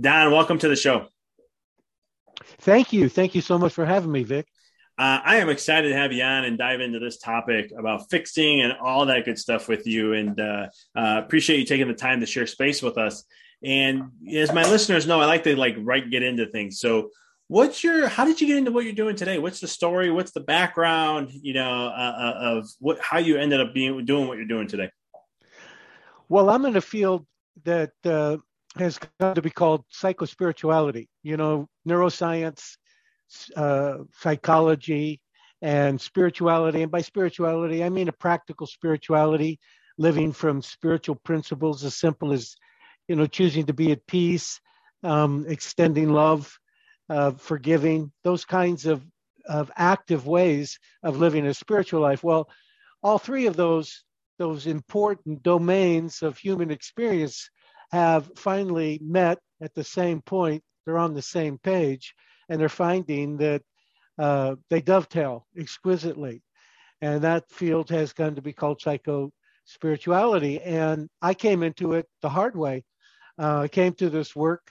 Don, welcome to the show. Thank you. Thank you so much for having me, Vic. I am excited to have you on and dive into this topic about fixing and all that good stuff with you. And appreciate you taking the time to share space with us. And as my listeners know, I like to get into things. So how did you get into what you're doing today? What's the story? What's the background, of how you ended up doing what you're doing today? Well, I'm in a field that has come to be called psychospirituality, neuroscience, psychology, and spirituality. And by spirituality, I mean a practical spirituality, living from spiritual principles as simple as, choosing to be at peace, extending love, forgiving, those kinds of active ways of living a spiritual life. Well, all three of those important domains of human experience have finally met at the same point. They're on the same page, and they're finding that they dovetail exquisitely. And that field has come to be called psychospirituality. And I came into it the hard way. I came to this work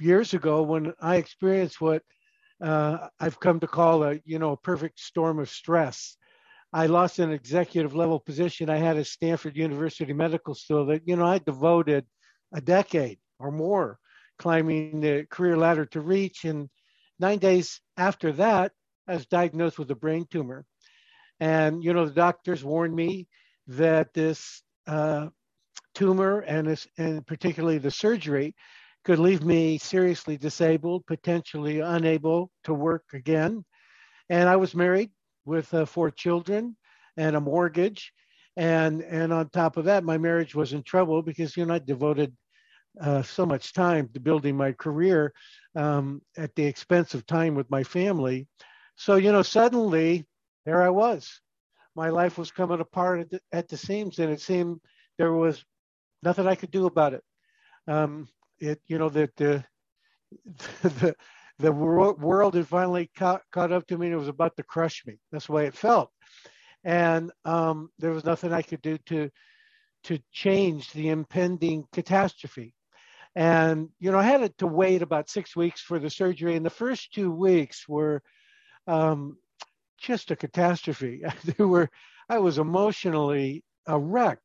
years ago when I experienced what I've come to call a perfect storm of stress. I lost an executive level position I had at Stanford University Medical School that, I devoted a decade or more climbing the career ladder to reach. And 9 days after that, I was diagnosed with a brain tumor. And, the doctors warned me that this tumor and particularly the surgery could leave me seriously disabled, potentially unable to work again. And I was married with 4 children and a mortgage. And on top of that, my marriage was in trouble because, I devoted so much time to building my career at the expense of time with my family. So, suddenly there I was. My life was coming apart at the seams, and it seemed there was nothing I could do about it. The world had finally caught up to me, and it was about to crush me. That's the way it felt. And there was nothing I could do to change the impending catastrophe. And, I had to wait about 6 weeks for the surgery. And the first 2 weeks were just a catastrophe. I was emotionally a wreck.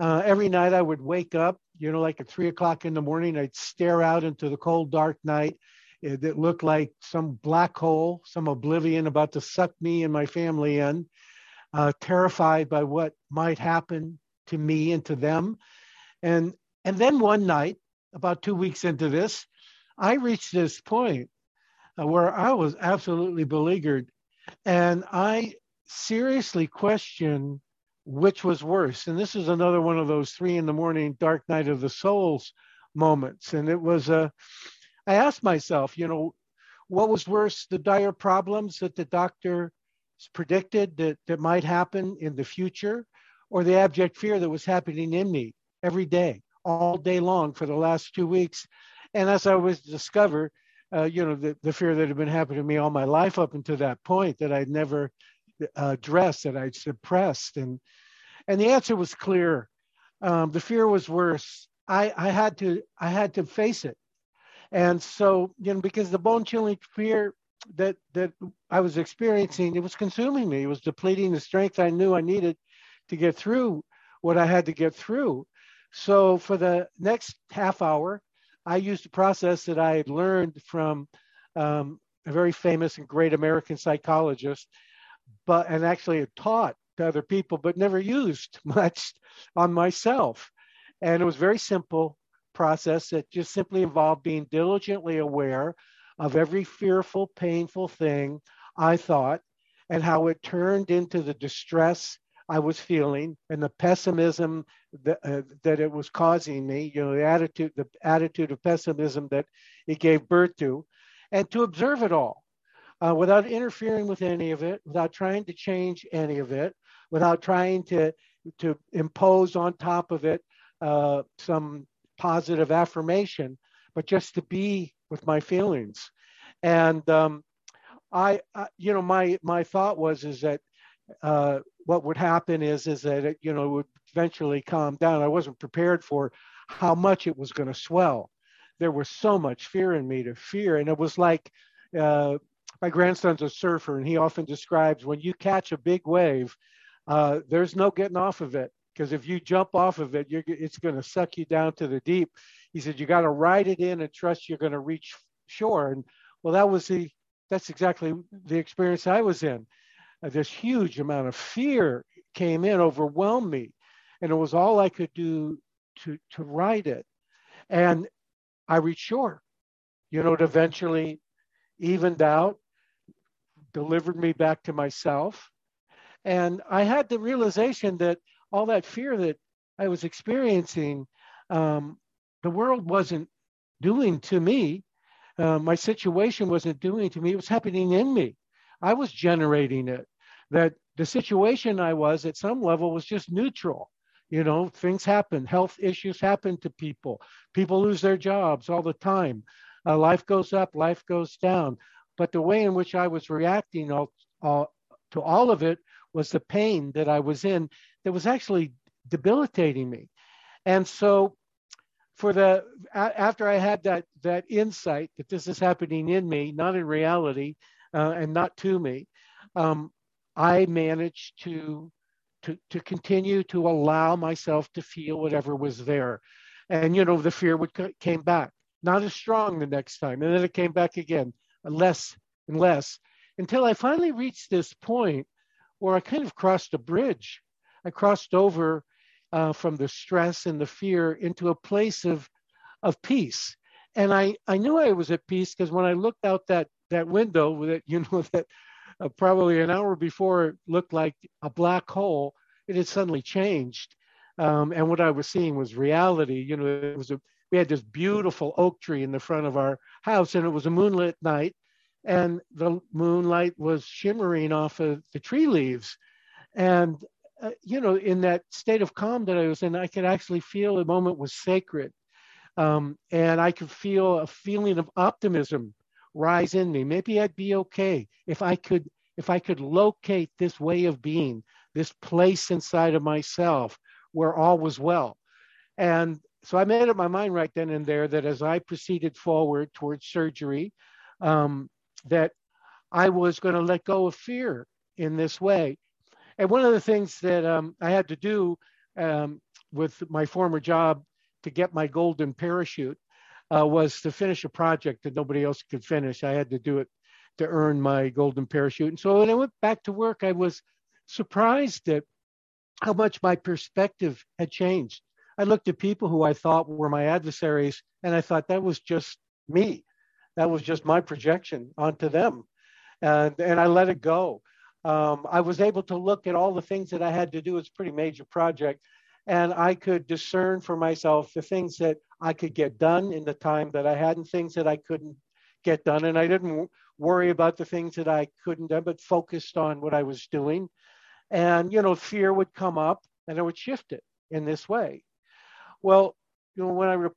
Every night I would wake up, at 3:00 in the morning, I'd stare out into the cold, dark night. It looked like some black hole, some oblivion about to suck me and my family in, terrified by what might happen to me and to them. And then one night, about 2 weeks into this, I reached this point where I was absolutely beleaguered. And I seriously questioned which was worse. And this is another one of those 3 a.m, dark night of the souls moments. And it was I asked myself, what was worse, the dire problems that the doctor predicted that might happen in the future, or the abject fear that was happening in me every day, all day long for the last 2 weeks. And as I was discover, the fear that had been happening to me all my life up until that point that I'd never addressed, that I'd suppressed. And the answer was clear. The fear was worse. I had to face it. And so, because the bone-chilling fear that I was experiencing, it was consuming me. It was depleting the strength I knew I needed to get through what I had to get through. So for the next half hour, I used a process that I had learned from a very famous and great American psychologist, and actually had taught to other people, but never used much on myself. And it was very simple process that just simply involved being diligently aware of every fearful, painful thing I thought and how it turned into the distress I was feeling and the pessimism that it was causing me, the attitude of pessimism that it gave birth to, and to observe it all without interfering with any of it, without trying to change any of it, without trying to impose on top of it some positive affirmation, but just to be with my feelings. And my thought was that what would happen is that it would eventually calmed down. I wasn't prepared for how much it was going to swell. There was so much fear in me to fear. And it was like, my grandson's a surfer, and he often describes when you catch a big wave, there's no getting off of it. Because if you jump off of it, it's going to suck you down to the deep. He said, you got to ride it in and trust you're going to reach shore. And well, that's exactly the experience I was in. This huge amount of fear came in, overwhelmed me. And it was all I could do to ride it. And I reached shore, it eventually evened out, delivered me back to myself. And I had the realization that all that fear that I was experiencing, the world wasn't doing to me. My situation wasn't doing to me. It was happening in me. I was generating it. That the situation I was at some level was just neutral. Things happen. Health issues happen to people. People lose their jobs all the time. Life goes up, life goes down. But the way in which I was reacting to all of it was the pain that I was in that was actually debilitating me. And so after I had that insight that this is happening in me, not in reality and not to me, I managed to continue to allow myself to feel whatever was there. And, the fear came back, not as strong the next time. And then it came back again, less and less, until I finally reached this point where I kind of crossed a bridge. I crossed over from the stress and the fear into a place of peace. And I knew I was at peace because when I looked out that window that, probably an hour before it looked like a black hole, it had suddenly changed. And what I was seeing was reality. It was we had this beautiful oak tree in the front of our house, and it was a moonlit night, and the moonlight was shimmering off of the tree leaves. And, in that state of calm that I was in, I could actually feel the moment was sacred. And I could feel a feeling of optimism rise in me. Maybe I'd be okay if I could locate this way of being, this place inside of myself where all was well. And so I made up my mind right then and there that as I proceeded forward towards surgery, that I was going to let go of fear in this way. And one of the things that I had to do with my former job to get my golden parachute was to finish a project that nobody else could finish. I had to do it to earn my golden parachute. And so when I went back to work, I was surprised at how much my perspective had changed. I looked at people who I thought were my adversaries, and I thought that was just me. That was just my projection onto them. And I let it go. I was able to look at all the things that I had to do. It's a pretty major project. And I could discern for myself the things that I could get done in the time that I had and things that I couldn't get done. And I didn't worry about the things that I couldn't do, but focused on what I was doing. And, fear would come up and I would shift it in this way. Well, when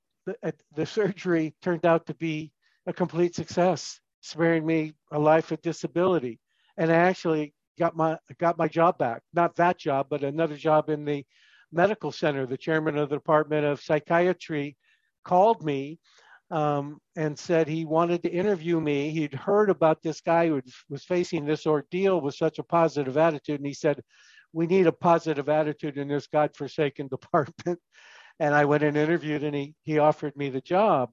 the surgery turned out to be a complete success, sparing me a life of disability. And I actually got my job back, not that job, but another job in the medical center. The chairman of the department of psychiatry called me and said he wanted to interview me. He'd heard about this guy who was facing this ordeal with such a positive attitude. And he said, we need a positive attitude in this godforsaken department. And I went and interviewed, and he offered me the job.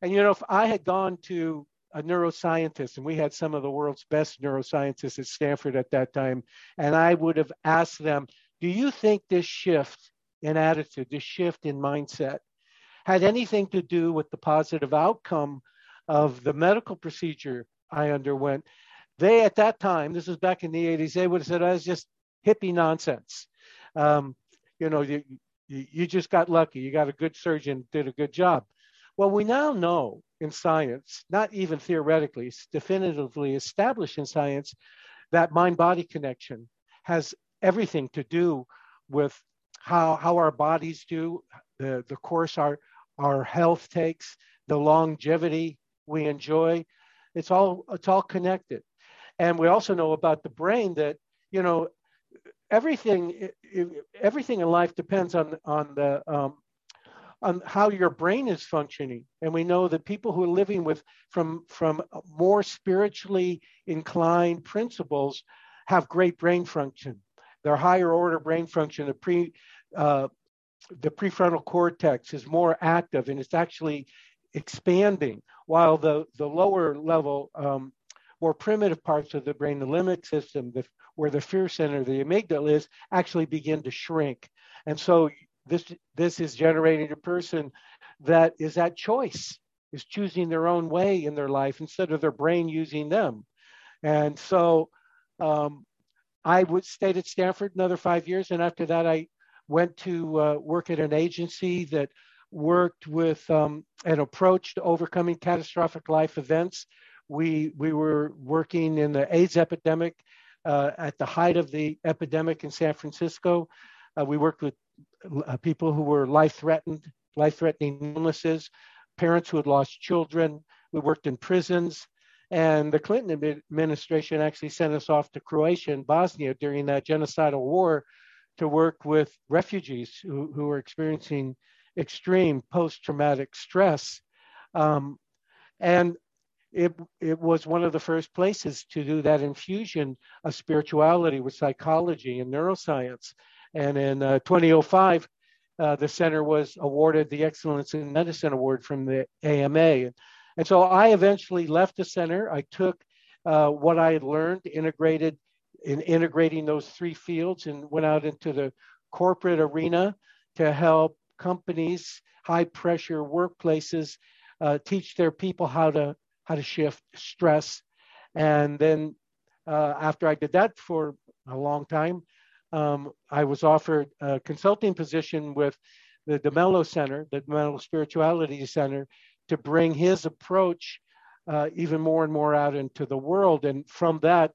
And, if I had gone to a neuroscientist, and we had some of the world's best neuroscientists at Stanford at that time, and I would have asked them, do you think this shift in attitude, this shift in mindset, had anything to do with the positive outcome of the medical procedure I underwent? They, at that time, this was back in the 80s, they would have said, oh, it's just hippie nonsense. You just got lucky. You got a good surgeon, did a good job. Well, we now know in science, not even theoretically, it's definitively established in science, that mind-body connection has everything to do with how our bodies do, the course our health takes, the longevity we enjoy. It's all connected. And we also know about the brain that, everything in life depends on how your brain is functioning. And we know that people who are living with from more spiritually inclined principles have great brain function. Their higher order brain function, the prefrontal cortex, is more active and it's actually expanding, while the lower level, more primitive parts of the brain, the limbic system, where the fear center, the amygdala is, actually begin to shrink. And so this is generating a person that is at choice, is choosing their own way in their life instead of their brain using them. And so I would stay at Stanford another 5 years. And after that, I went to work at an agency that worked with an approach to overcoming catastrophic life events. We were working in the AIDS epidemic at the height of the epidemic in San Francisco. We worked with people who were life-threatening illnesses, parents who had lost children. We worked in prisons. And the Clinton administration actually sent us off to Croatia and Bosnia during that genocidal war to work with refugees who were experiencing extreme post-traumatic stress. And it was one of the first places to do that infusion of spirituality with psychology and neuroscience. And in 2005, the center was awarded the Excellence in Medicine Award from the AMA. And so I eventually left the center. I took what I had learned, integrating those three fields, and went out into the corporate arena to help companies, high pressure workplaces, teach their people how to shift stress. And then after I did that for a long time, I was offered a consulting position with the de Mello Center, the de Mello Spirituality Center, to bring his approach even more and more out into the world. And from that,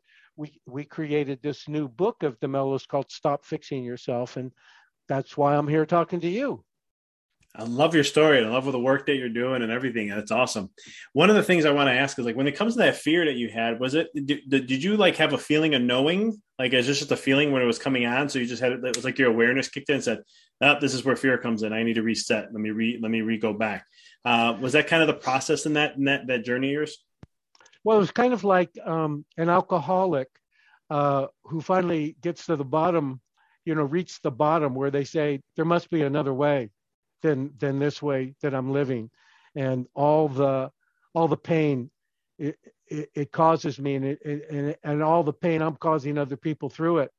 we created this new book of de Mello's called Stop Fixing Yourself. And that's why I'm here talking to you. I love your story. I love all the work that you're doing and everything. That's awesome. One of the things I want to ask is, like, when it comes to that fear that you had, was it, did you like have a feeling of knowing, like, is this just a feeling when it was coming on? So you just had, it was like your awareness kicked in and said, oh, this is where fear comes in. I need to reset. Let me go back. Was that kind of the process in that journey of yours? Well, it was kind of like an alcoholic who finally gets to the bottom, reached the bottom where they say, there must be another way than this way that I'm living, and all the pain it causes me, and all the pain I'm causing other people through it.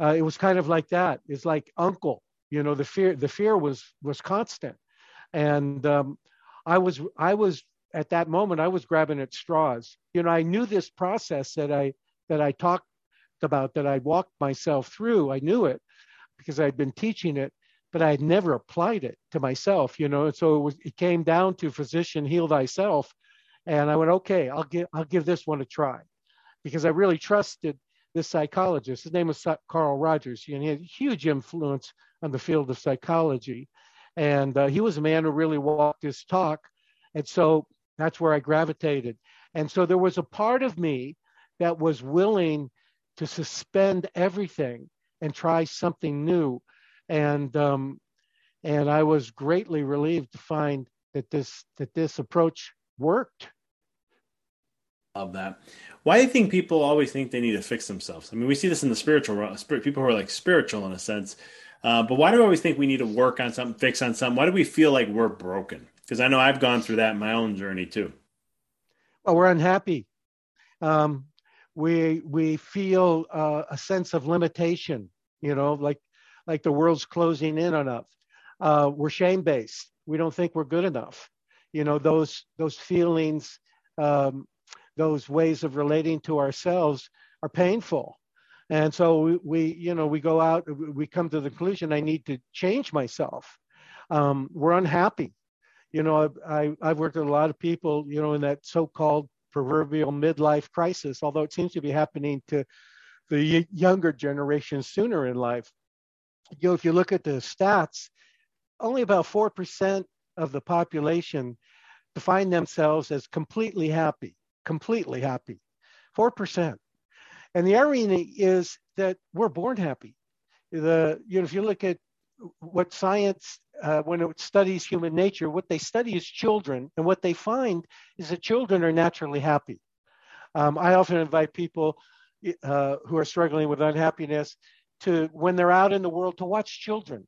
It was kind of like that. It's like uncle, the fear was constant, and I was at that moment I was grabbing at straws. I knew this process that I talked about, that I walked myself through. I knew it because I'd been teaching it, but I had never applied it to myself, And so it came down to physician, heal thyself. And I went, okay, I'll give this one a try, because I really trusted this psychologist. His name was Carl Rogers, and he had a huge influence on the field of psychology. And he was a man who really walked his talk. And so that's where I gravitated. And so there was a part of me that was willing to suspend everything and try something new. And I was greatly relieved to find that this approach worked. Love that. Why do you think people always think they need to fix themselves? I mean, we see this in the spiritual world, people who are like spiritual in a sense. But why do we always think we need to work on something, fix on something? Why do we feel like we're broken? Because I know I've gone through that in my own journey too. Well, we're unhappy. We feel a sense of limitation. Like the world's closing in on us. We're shame-based. We don't think we're good enough. Those feelings, those ways of relating to ourselves are painful. And so we go out, we come to the conclusion, I need to change myself. We're unhappy. I've worked with a lot of people, in that so-called proverbial midlife crisis, although it seems to be happening to the younger generation sooner in life. If you look at the stats, only about 4% of the population define themselves as completely happy, 4%. And the irony is that we're born happy. if you look at what science, when it studies human nature, what they study is children. And what they find is that children are naturally happy. I often invite people who are struggling with unhappiness to, when they're out in the world, to watch children,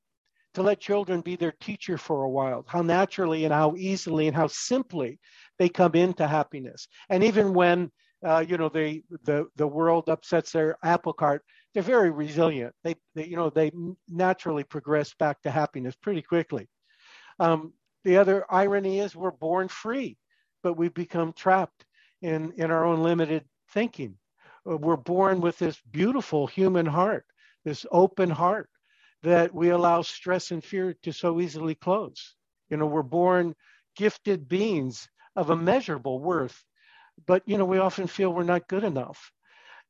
to let children be their teacher for a while, how naturally and how easily and how simply they come into happiness. And even when, the world upsets their apple cart, they're very resilient. They naturally progress back to happiness pretty quickly. The other irony is we're born free, but we become trapped in our own limited thinking. We're born with this beautiful human heart, this open heart that we allow stress and fear to so easily close. We're born gifted beings of immeasurable worth, but, we often feel we're not good enough.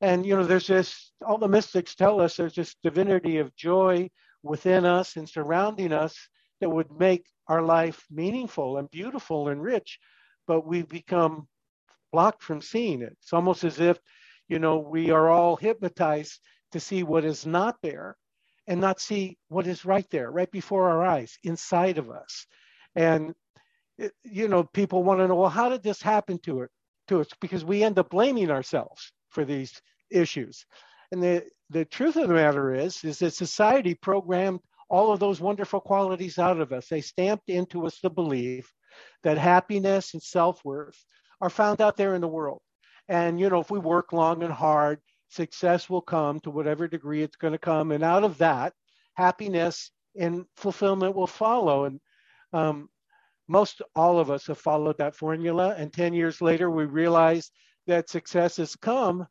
And, there's this, all the mystics tell us there's this divinity of joy within us and surrounding us that would make our life meaningful and beautiful and rich, but we become blocked from seeing it. It's almost as if, we are all hypnotized to see what is not there and not see what is right there, right before our eyes, inside of us. And, people want to know, well, how did this happen to us? Because we end up blaming ourselves for these issues. And the truth of the matter is that society programmed all of those wonderful qualities out of us. They stamped into us the belief that happiness and self-worth are found out there in the world. And, if we work long and hard, success will come to whatever degree it's going to come. And out of that, happiness and fulfillment will follow. And most all of us have followed that formula. And 10 years later, we realized that success has come,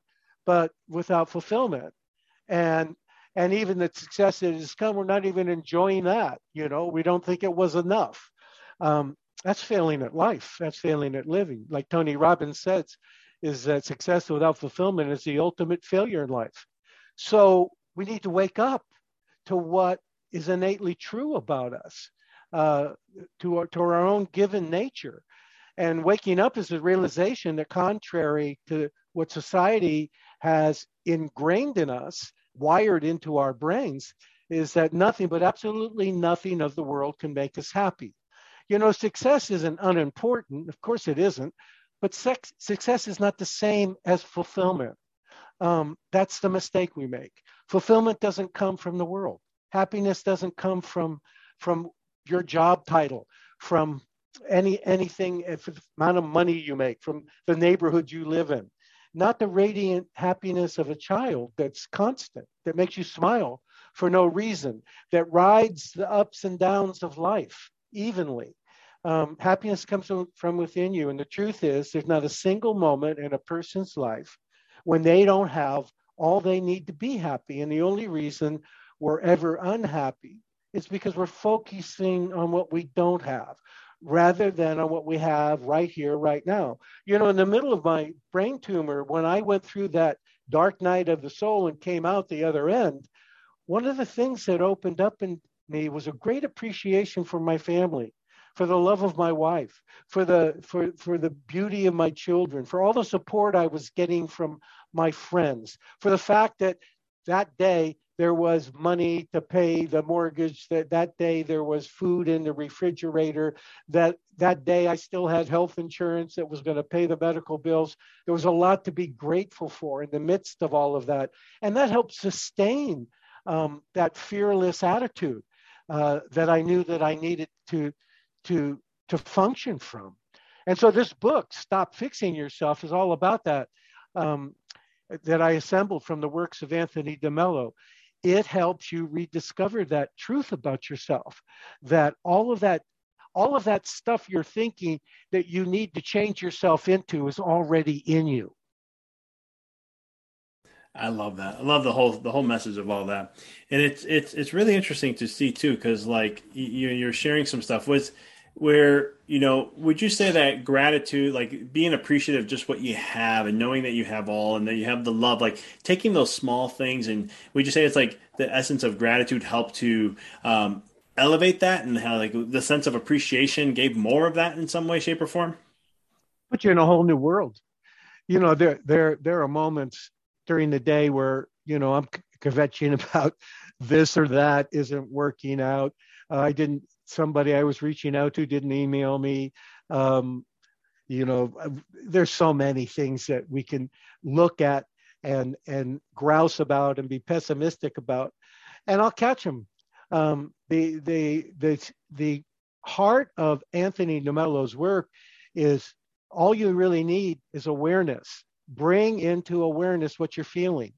but without fulfillment. And even the success that has come, we're not even enjoying that. We don't think it was enough. That's failing at life. That's failing at living. Like Tony Robbins says, is that success without fulfillment is the ultimate failure in life. So we need to wake up to what is innately true about us, to our own given nature. And waking up is the realization that contrary to what society has ingrained in us, wired into our brains, is that nothing, but absolutely nothing of the world can make us happy. Success isn't unimportant. Of course it isn't. But success is not the same as fulfillment. That's the mistake we make. Fulfillment doesn't come from the world. Happiness doesn't come from your job title, from anything, the amount of money you make, from the neighborhood you live in. Not the radiant happiness of a child that's constant, that makes you smile for no reason, that rides the ups and downs of life evenly. Happiness comes from within you. And the truth is, there's not a single moment in a person's life when they don't have all they need to be happy. And the only reason we're ever unhappy is because we're focusing on what we don't have rather than on what we have right here, right now. In the middle of my brain tumor, when I went through that dark night of the soul and came out the other end, one of the things that opened up in me was a great appreciation for my family, for the love of my wife, for the beauty of my children, for all the support I was getting from my friends, for the fact that that day there was money to pay the mortgage, that day there was food in the refrigerator, that day I still had health insurance that was going to pay the medical bills. There was a lot to be grateful for in the midst of all of that. And that helped sustain that fearless attitude that I knew that I needed to function from. And so this book, Stop Fixing Yourself, is all about that, that I assembled from the works of Anthony de Mello. It helps you rediscover that truth about yourself, that all of that stuff you're thinking that you need to change yourself into is already in you. I love that. I love the whole message of all that. And it's really interesting to see too, because like you're sharing some stuff would you say that gratitude, like being appreciative of just what you have and knowing that you have all and that you have the love, like taking those small things, and would you say it's like the essence of gratitude helped to elevate that, and how like the sense of appreciation gave more of that in some way, shape or form? Put you in a whole new world. There are moments during the day where I'm kvetching about this or that isn't working out. Somebody I was reaching out to didn't email me. You know, there's so many things that we can look at and grouse about and be pessimistic about, and I'll catch them. The heart of Anthony de Mello's work is all you really need is awareness. Bring into awareness what you're feeling.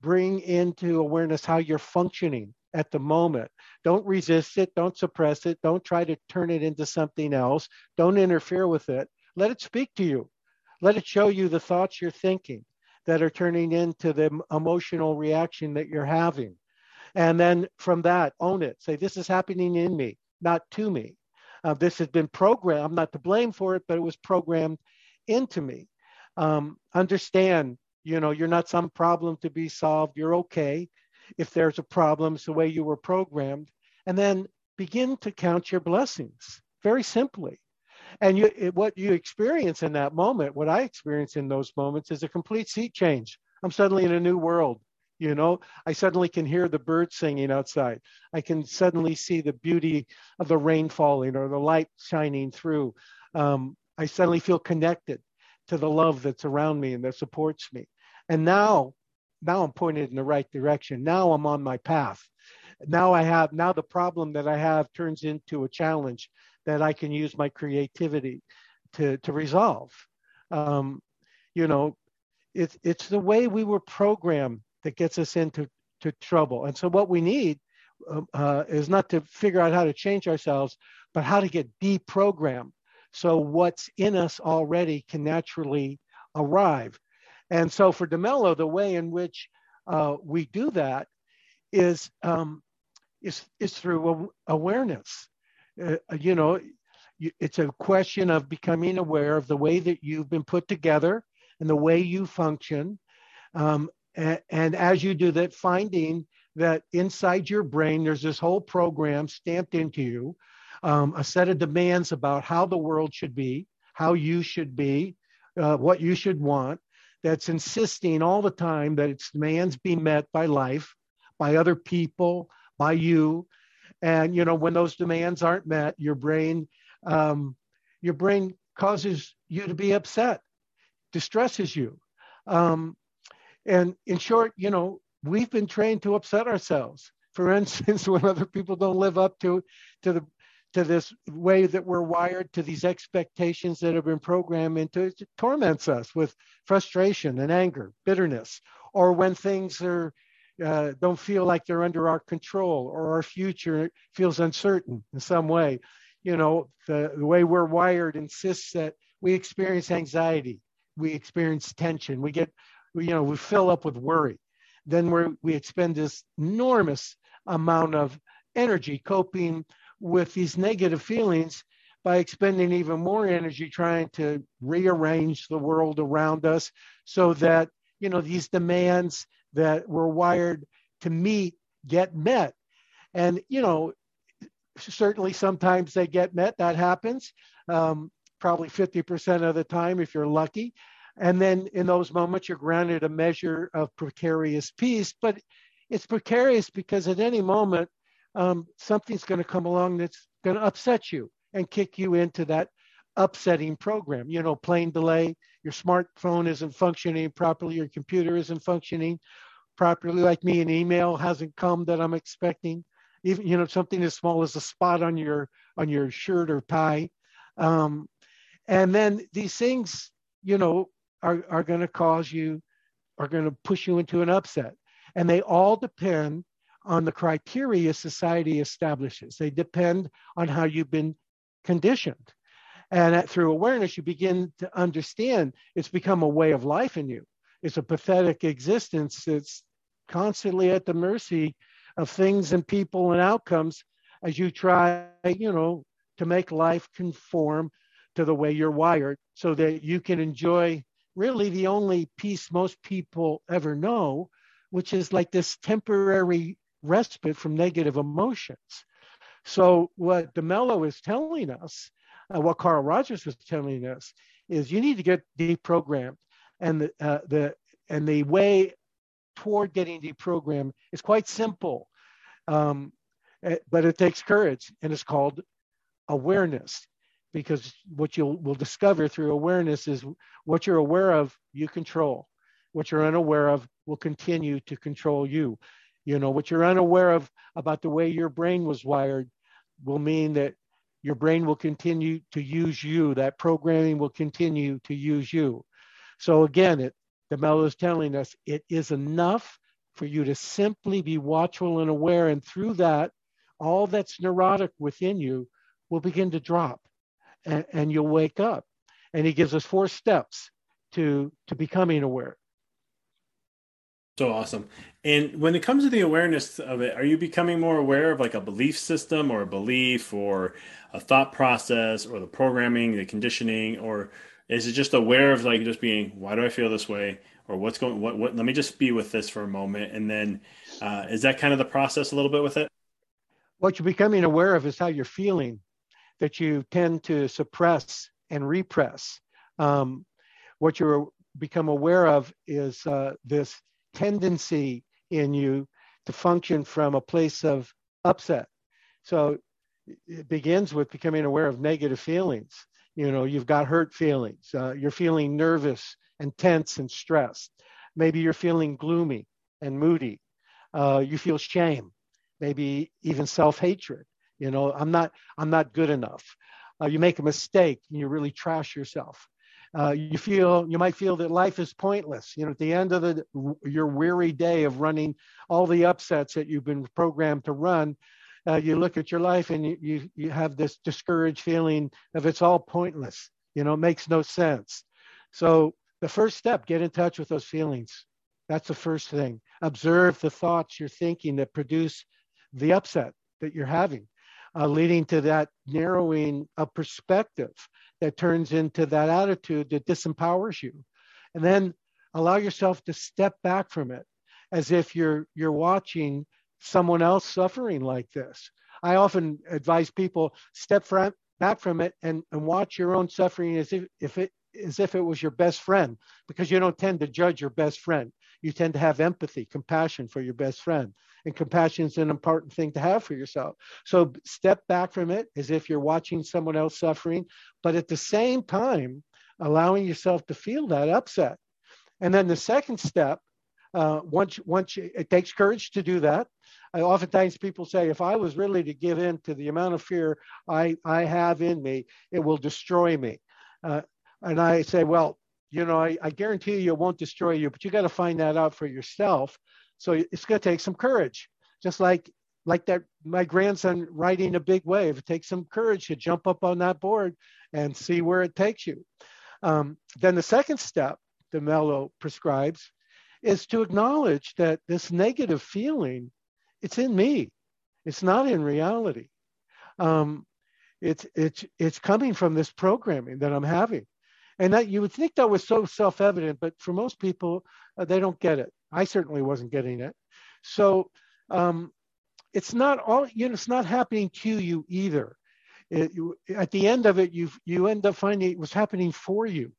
Bring into awareness how you're functioning at the moment. Don't resist it. Don't suppress it. Don't try to turn it into something else. Don't interfere with it. Let it speak to you. Let it show you the thoughts you're thinking that are turning into the emotional reaction that you're having. And then from that, own it. Say, this is happening in me, not to me. This has been programmed. I'm not to blame for it, but it was programmed into me. Understand, you know, you're not some problem to be solved. You're okay. If there's a problem, it's the way you were programmed. And then begin to count your blessings, very simply. And what you experience in that moment, what I experience in those moments is a complete sea change. I'm suddenly in a new world. You know, I suddenly can hear the birds singing outside. I can suddenly see the beauty of the rain falling or the light shining through. I suddenly feel connected to the love that's around me and that supports me. And now I'm pointed in the right direction. Now I'm on my path. Now the problem that I have turns into a challenge that I can use my creativity to resolve. You know, it's the way we were programmed that gets us into trouble. And so what we need is not to figure out how to change ourselves, but how to get deprogrammed. So what's in us already can naturally arrive. And so for de Mello, the way in which we do that is through awareness. You know, it's a question of becoming aware of the way that you've been put together and the way you function. And as you do that, finding that inside your brain, there's this whole program stamped into you, a set of demands about how the world should be, how you should be, what you should want, that's insisting all the time that its demands be met by life, by other people, by you. And, you know, when those demands aren't met, your brain causes you to be upset, distresses you. And in short, you know, we've been trained to upset ourselves. For instance, when other people don't live up to this way that we're wired, to these expectations that have been programmed into it, it torments us with frustration and anger, bitterness, or when things are don't feel like they're under our control, or our future feels uncertain in some way. You know, the way we're wired insists that we experience anxiety, we experience tension, we get, you know, we fill up with worry. Then we expend this enormous amount of energy coping with these negative feelings by expending even more energy trying to rearrange the world around us so that, you know, these demands that we're wired to meet get met. And, you know, certainly sometimes they get met. That happens probably 50% of the time if you're lucky. And then in those moments, you're granted a measure of precarious peace, but it's precarious because at any moment, something's going to come along that's going to upset you and kick you into that upsetting program. You know, plane delay, your smartphone isn't functioning properly, your computer isn't functioning properly, like me, an email hasn't come that I'm expecting. Even, you know, something as small as a spot on your shirt or tie. And then these things, you know, are going to cause you, are going to push you into an upset. And they all depend on the criteria society establishes. They depend on how you've been conditioned. And through awareness, you begin to understand it's become a way of life in you. It's a pathetic existence that's constantly at the mercy of things and people and outcomes as you try, you know, to make life conform to the way you're wired so that you can enjoy really the only peace most people ever know, which is like this temporary respite from negative emotions. So what de Mello is telling us, what Carl Rogers was telling us, is you need to get deprogrammed. And the way toward getting deprogrammed is quite simple. But it takes courage, and it's called awareness, because what you will discover through awareness is what you're aware of, you control. What you're unaware of will continue to control you. You know, what you're unaware of about the way your brain was wired will mean that your brain will continue to use you. That programming will continue to use you. So again, de Mello is telling us it is enough for you to simply be watchful and aware. And through that, all that's neurotic within you will begin to drop, and you'll wake up. And he gives us 4 steps to becoming aware. So awesome. And when it comes to the awareness of it, are you becoming more aware of like a belief system or a belief or a thought process or the programming, the conditioning, or is it just aware of like just being, why do I feel this way? Or what's going, what, let me just be with this for a moment. And then is that kind of the process a little bit with it? What you're becoming aware of is how you're feeling, that you tend to suppress and repress. What you become aware of is this tendency in you to function from a place of upset. So it begins with becoming aware of negative feelings. You know, you've got hurt feelings. You're feeling nervous and tense and stressed. Maybe you're feeling gloomy and moody. You feel shame, maybe even self-hatred. You know, I'm not good enough. You make a mistake and you really trash yourself. You might feel that life is pointless. You know, at the end of your weary day of running all the upsets that you've been programmed to run, you look at your life and you have this discouraged feeling of it's all pointless. You know, it makes no sense. So the first step, get in touch with those feelings. That's the first thing. Observe the thoughts you're thinking that produce the upset that you're having, leading to that narrowing of perspective that turns into that attitude that disempowers you. And then allow yourself to step back from it as if you're watching someone else suffering like this. I often advise people, step back from it and watch your own suffering as if it was your best friend, because you don't tend to judge your best friend. You tend to have empathy, compassion for your best friend. And compassion is an important thing to have for yourself. So step back from it as if you're watching someone else suffering, but at the same time, allowing yourself to feel that upset. And then the second step, once it takes courage to do that. Oftentimes people say, if I was really to give in to the amount of fear I have in me, it will destroy me. And I say, well, you know, I guarantee you it won't destroy you, but you got to find that out for yourself. So it's going to take some courage. Just like that, my grandson riding a big wave. It takes some courage to jump up on that board and see where it takes you. Then the second step de Mello prescribes is to acknowledge that this negative feeling, it's in me. It's not in reality. It's coming from this programming that I'm having. And that you would think that was so self-evident, but for most people, they don't get it. I certainly wasn't getting it. So it's not all, you know, it's not happening to you either. At the end of it, you end up finding it was happening for you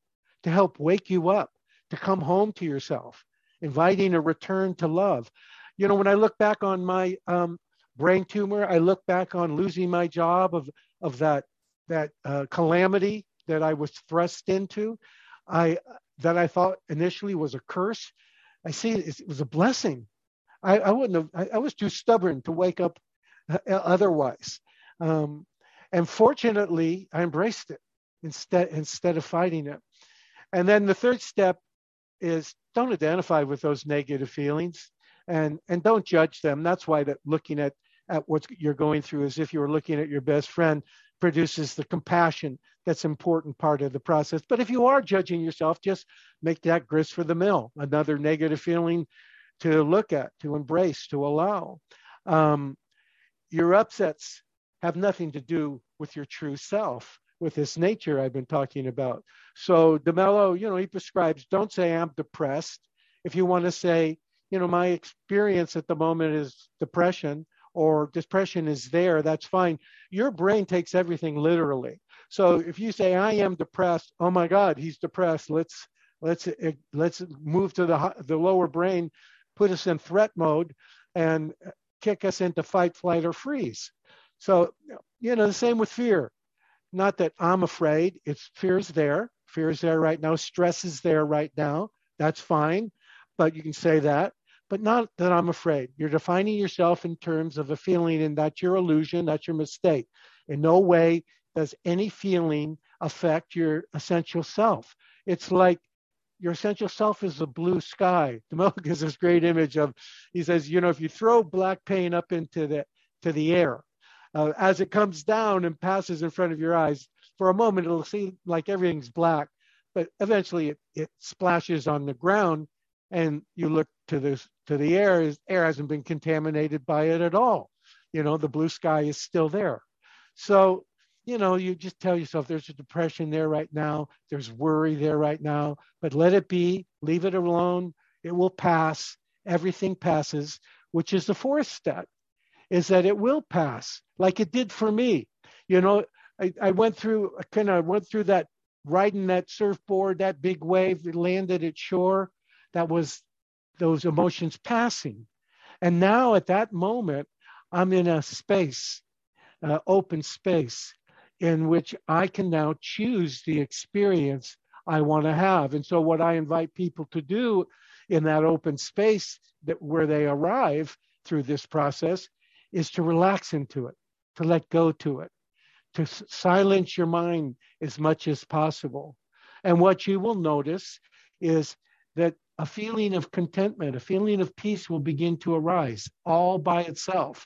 to help wake you up, to come home to yourself, inviting a return to love. You know, when I look back on my brain tumor, I look back on losing my job of that calamity that I was thrust into, that I thought initially was a curse. I see it was a blessing. I was too stubborn to wake up otherwise. And fortunately, I embraced it instead of fighting it. And then the third step is don't identify with those negative feelings and don't judge them. That's why that looking at what you're going through as if you were looking at your best friend produces the compassion that's an important part of the process. But if you are judging yourself, just make that grist for the mill, another negative feeling to look at, to embrace, to allow. Your upsets have nothing to do with your true self, with this nature I've been talking about. So de Mello, you know, he prescribes, don't say I'm depressed. If you want to say, you know, my experience at the moment is depression, or depression is there, that's fine. Your brain takes everything literally. So if you say, I am depressed, oh my God, he's depressed. Let's move to the lower brain, put us in threat mode, and kick us into fight, flight, or freeze. So, you know, the same with fear. Not that I'm afraid, it's fear's there. Fear's there right now, stress is there right now. That's fine, but you can say that. But not that I'm afraid. You're defining yourself in terms of a feeling, and that's your illusion, that's your mistake. In no way does any feeling affect your essential self. It's like your essential self is the blue sky. De Mello gives this great image of, he says, you know, if you throw black paint up into the air, as it comes down and passes in front of your eyes, for a moment it'll seem like everything's black, but eventually it splashes on the ground, and you look to the air. Air hasn't been contaminated by it at all. You know, the blue sky is still there. So, you know, you just tell yourself there's a depression there right now. There's worry there right now, but let it be, leave it alone. It will pass. Everything passes, which is the fourth step, is that it will pass like it did for me. You know, I went through that, riding that surfboard, that big wave that landed at shore. That was those emotions passing. And now at that moment, I'm in a space, open space, in which I can now choose the experience I want to have. And so what I invite people to do in that open space where they arrive through this process is to relax into it, to let go to it, to silence your mind as much as possible. And what you will notice is that a feeling of contentment, a feeling of peace will begin to arise all by itself.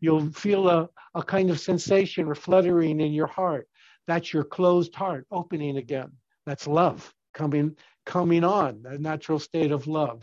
You'll feel a kind of sensation or fluttering in your heart. That's your closed heart opening again. That's love coming on, a natural state of love.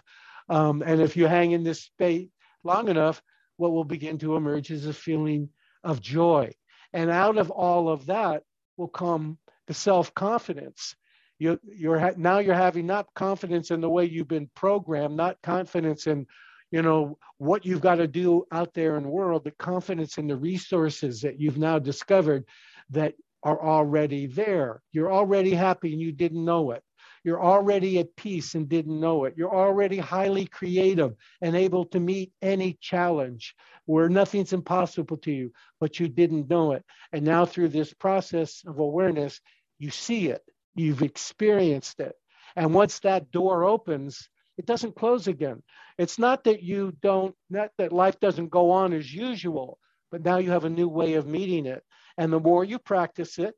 And if you hang in this space long enough, what will begin to emerge is a feeling of joy. And out of all of that will come the self-confidence. Now you're having not confidence in the way you've been programmed, not confidence in, you know, what you've got to do out there in the world, but confidence in the resources that you've now discovered that are already there. You're already happy and you didn't know it. You're already at peace and didn't know it. You're already highly creative and able to meet any challenge where nothing's impossible to you, but you didn't know it. And now through this process of awareness, you see it. You've experienced it. And once that door opens, it doesn't close again. It's not that life doesn't go on as usual, but now you have a new way of meeting it. And the more you practice it,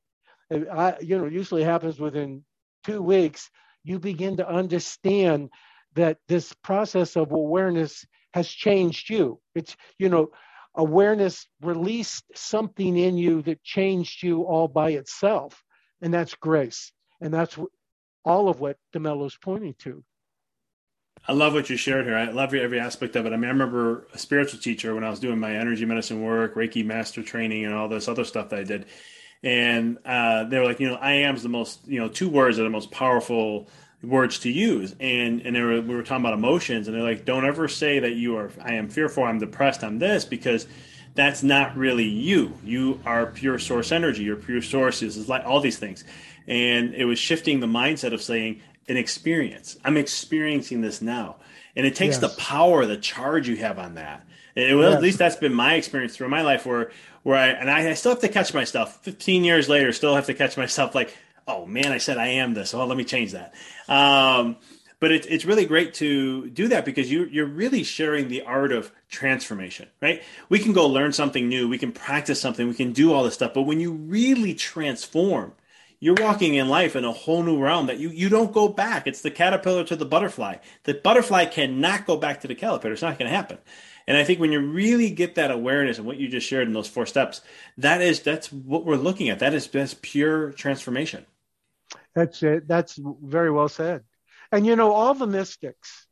usually happens within 2 weeks, you begin to understand that this process of awareness has changed you. It's, you know, awareness released something in you that changed you all by itself. And that's grace. And that's all of what de Mello's pointing to. I love what you shared here. I love every aspect of it. I mean, I remember a spiritual teacher when I was doing my energy medicine work, Reiki master training, and all this other stuff that I did. And they were like, you know, I am the most, you know, two words are the most powerful words to use. And we were talking about emotions, and they're like, don't ever say that I am fearful, I'm depressed, I'm this, because that's not really you. You are pure source energy. Your pure source is like all these things. And it was shifting the mindset of saying an experience. I'm experiencing this now. And it takes the power, the charge you have on that. At least that's been my experience through my life where I still have to catch myself 15 years later, still have to catch myself like, oh man, I said I am this. Oh, let me change that. But it's really great to do that because you're really sharing the art of transformation, right? We can go learn something new. We can practice something. We can do all this stuff. But when you really transform, you're walking in life in a whole new realm that you don't go back. It's the caterpillar to the butterfly. The butterfly cannot go back to the caterpillar. It's not going to happen. And I think when you really get that awareness and what you just shared in those 4 steps, that's what we're looking at. That's pure transformation. That's it. That's very well said. And, you know, all the mystics,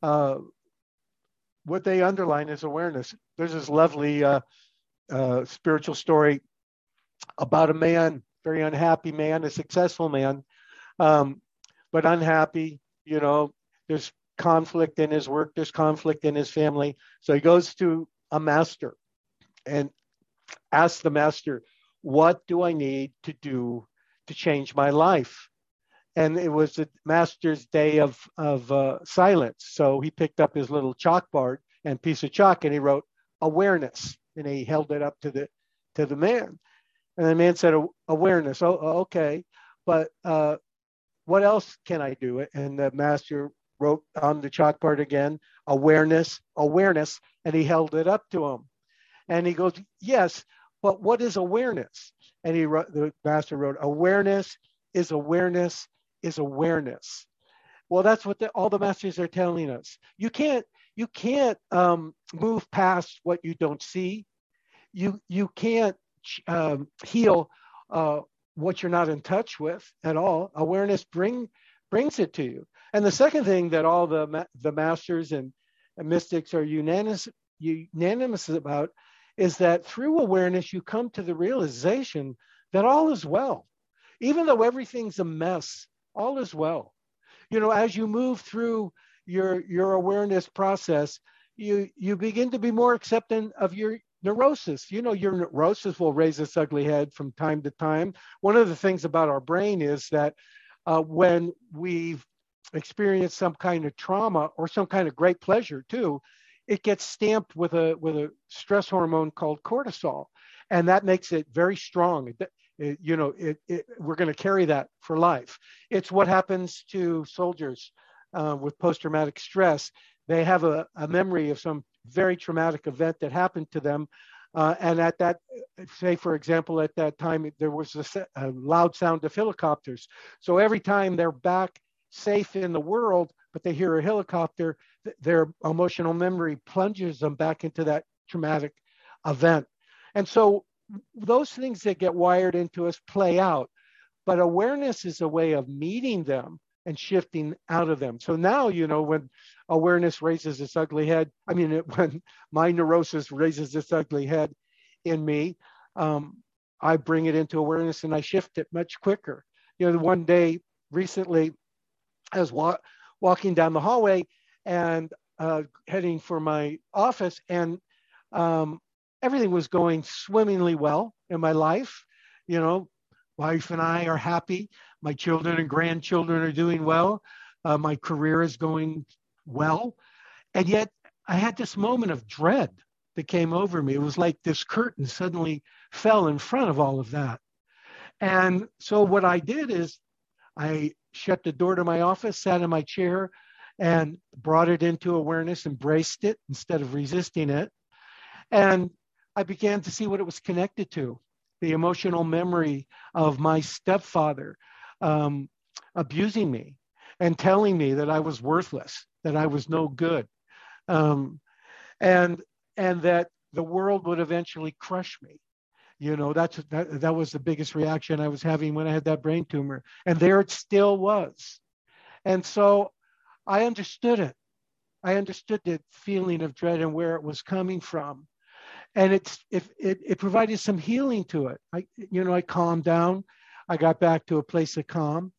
what they underline is awareness. There's this lovely spiritual story about a man, very unhappy man, a successful man, but unhappy. You know, there's conflict in his work. There's conflict in his family. So he goes to a master and asks the master, what do I need to do to change my life? And it was the master's day of silence. So he picked up his little chalkboard and piece of chalk and he wrote, awareness. And he held it up to the man. And the man said, awareness. Oh, okay. But what else can I do? And the master wrote on the chalkboard again, awareness, awareness. And he held it up to him. And he goes, yes, but what is awareness? And he wrote, the master wrote, awareness is awareness is awareness. Well, that's what all the masters are telling us. You can't move past what you don't see. You can't heal what you're not in touch with at all. Awareness brings it to you. And the second thing that all the masters and mystics are unanimous about is that through awareness, you come to the realization that all is well. Even though everything's a mess, all is well. You know, as you move through your awareness process, you begin to be more accepting of your neurosis. You know, your neurosis will raise its ugly head from time to time. One of the things about our brain is that when we've experienced some kind of trauma or some kind of great pleasure too, it gets stamped with a stress hormone called cortisol, and that makes it very strong. We're going to carry that for life. It's what happens to soldiers with post-traumatic stress. They have a memory of some very traumatic event that happened to them. And at that, say, for example, at that time, there was a loud sound of helicopters. So every time they're back safe in the world, but they hear a helicopter, their emotional memory plunges them back into that traumatic event. And so those things that get wired into us play out, but awareness is a way of meeting them and shifting out of them. So now, you know, when awareness raises its ugly head, when my neurosis raises its ugly head in me, I bring it into awareness and I shift it much quicker. You know, one day recently, I was walking down the hallway and heading for my office, and everything was going swimmingly well in my life. You know, wife and I are happy. My children and grandchildren are doing well. My career is going well. And yet I had this moment of dread that came over me. It was like this curtain suddenly fell in front of all of that. And so what I did is I shut the door to my office, sat in my chair, and brought it into awareness, embraced it instead of resisting it. And I began to see what it was connected to, the emotional memory of my stepfather abusing me and telling me that I was worthless, that I was no good, and that the world would eventually crush me. You know, that was the biggest reaction I was having when I had that brain tumor. And there it still was. And so I understood it. I understood the feeling of dread and where it was coming from. And it provided some healing to it. I calmed down. I got back to a place of calm.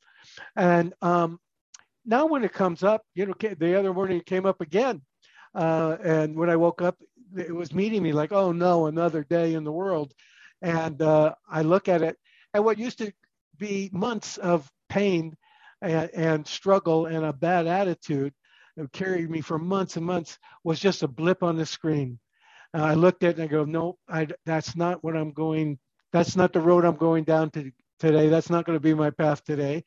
And now when it comes up, you know, the other morning it came up again. And when I woke up, it was meeting me like, oh no, another day in the world. And I look at it, and what used to be months of pain and struggle and a bad attitude that carried me for months and months was just a blip on the screen. And I looked at it and I go, no, that's not what I'm going. That's not the road I'm going down to today. That's not going to be my path today.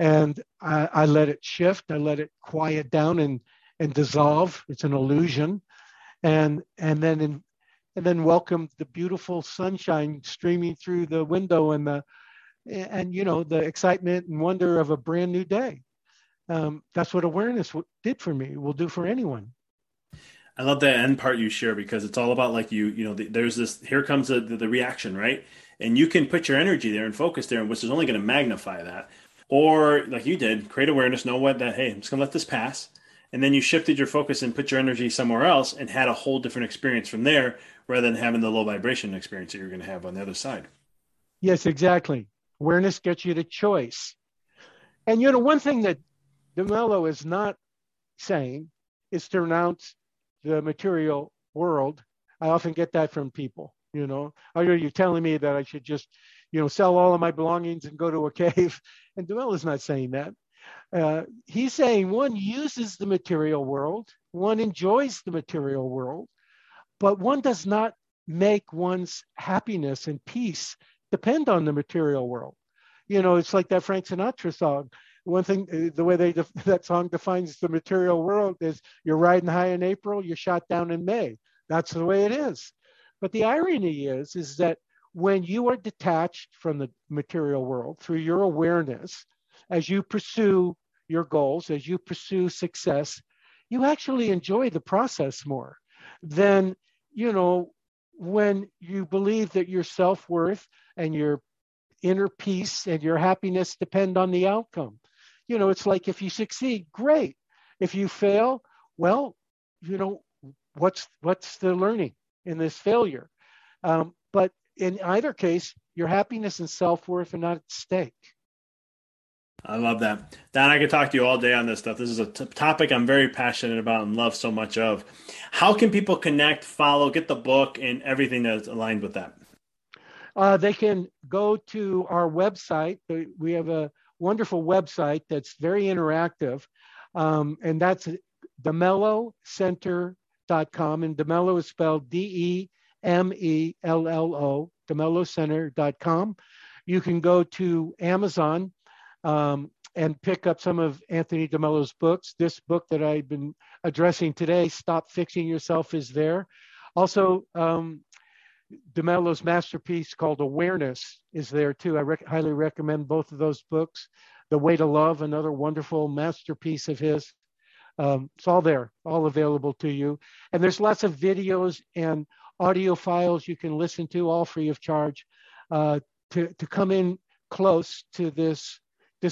And I let it shift. I let it quiet down and dissolve. It's an illusion. And then welcomed the beautiful sunshine streaming through the window and the excitement and wonder of a brand new day. That's what awareness did for me, will do for anyone. I love that end part you share, because it's all about like there's this, here comes the reaction, right? And you can put your energy there and focus there, which is only going to magnify that. Or like you did, create awareness, hey, I'm just going to let this pass. And then you shifted your focus and put your energy somewhere else and had a whole different experience from there, rather than having the low vibration experience that you're going to have on the other side. Yes, exactly. Awareness gets you the choice. And, you know, one thing that de Mello is not saying is to renounce the material world. I often get that from people, you know. Are you telling me that I should just, you know, sell all of my belongings and go to a cave? And de Mello is not saying that. He's saying one uses the material world, one enjoys the material world, But one does not make one's happiness and peace depend on the material world. You know, it's like that Frank Sinatra song. One thing, the way that song defines the material world is you're riding high in April, you're shot down in May. That's the way it is. But the irony is that when you are detached from the material world through your awareness, as you pursue your goals, as you pursue success, you actually enjoy the process more than, you know, when you believe that your self-worth and your inner peace and your happiness depend on the outcome. You know, it's like if you succeed, great. If you fail, well, you know, what's the learning in this failure? But in either case, your happiness and self-worth are not at stake. I love that. Dan, I could talk to you all day on this stuff. This is a topic I'm very passionate about and love so much of. How can people connect, follow, get the book, and everything that's aligned with that? They can go to our website. We have a wonderful website that's very interactive, and that's demellocenter.com. And DeMello is spelled DEMELLO, demellocenter.com. You can go to Amazon and pick up some of Anthony de Mello's books. This book that I've been addressing today, Stop Fixing Yourself, is there. Also, de Mello's masterpiece called Awareness is there too. I highly recommend both of those books. The Way to Love, another wonderful masterpiece of his. It's all there, all available to you. And there's lots of videos and audio files you can listen to, all free of charge, to come in close to this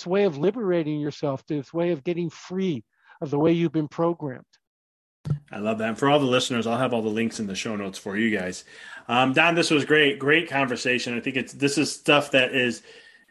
way of liberating yourself, this way of getting free of the way you've been programmed. I love that. And for all the listeners, I'll have all the links in the show notes for you guys. Don, this was great. Great conversation. I think this is stuff that is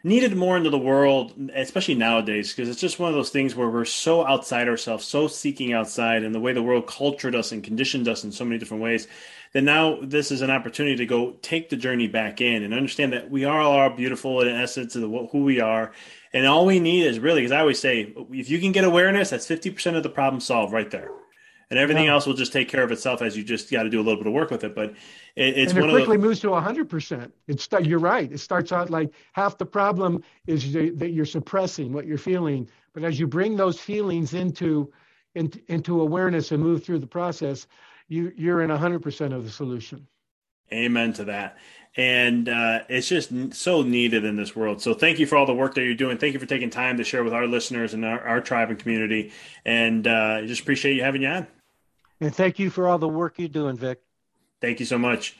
needed more into the world, especially nowadays, because it's just one of those things where we're so outside ourselves, so seeking outside, and the way the world cultured us and conditioned us in so many different ways, that now this is an opportunity to go take the journey back in and understand that we are beautiful in essence of who we are. And all we need is really, as I always say, if you can get awareness, that's 50% of the problem solved right there. And everything else will just take care of itself, as you just got to do a little bit of work with it. But it quickly moves to 100%. You're right. It starts out like half the problem is that you're suppressing what you're feeling. But as you bring those feelings into awareness and move through the process, you're in 100% of the solution. Amen to that. And it's just so needed in this world. So thank you for all the work that you're doing. Thank you for taking time to share with our listeners and our tribe and community. And I just appreciate you having you on. And thank you for all the work you're doing, Vic. Thank you so much.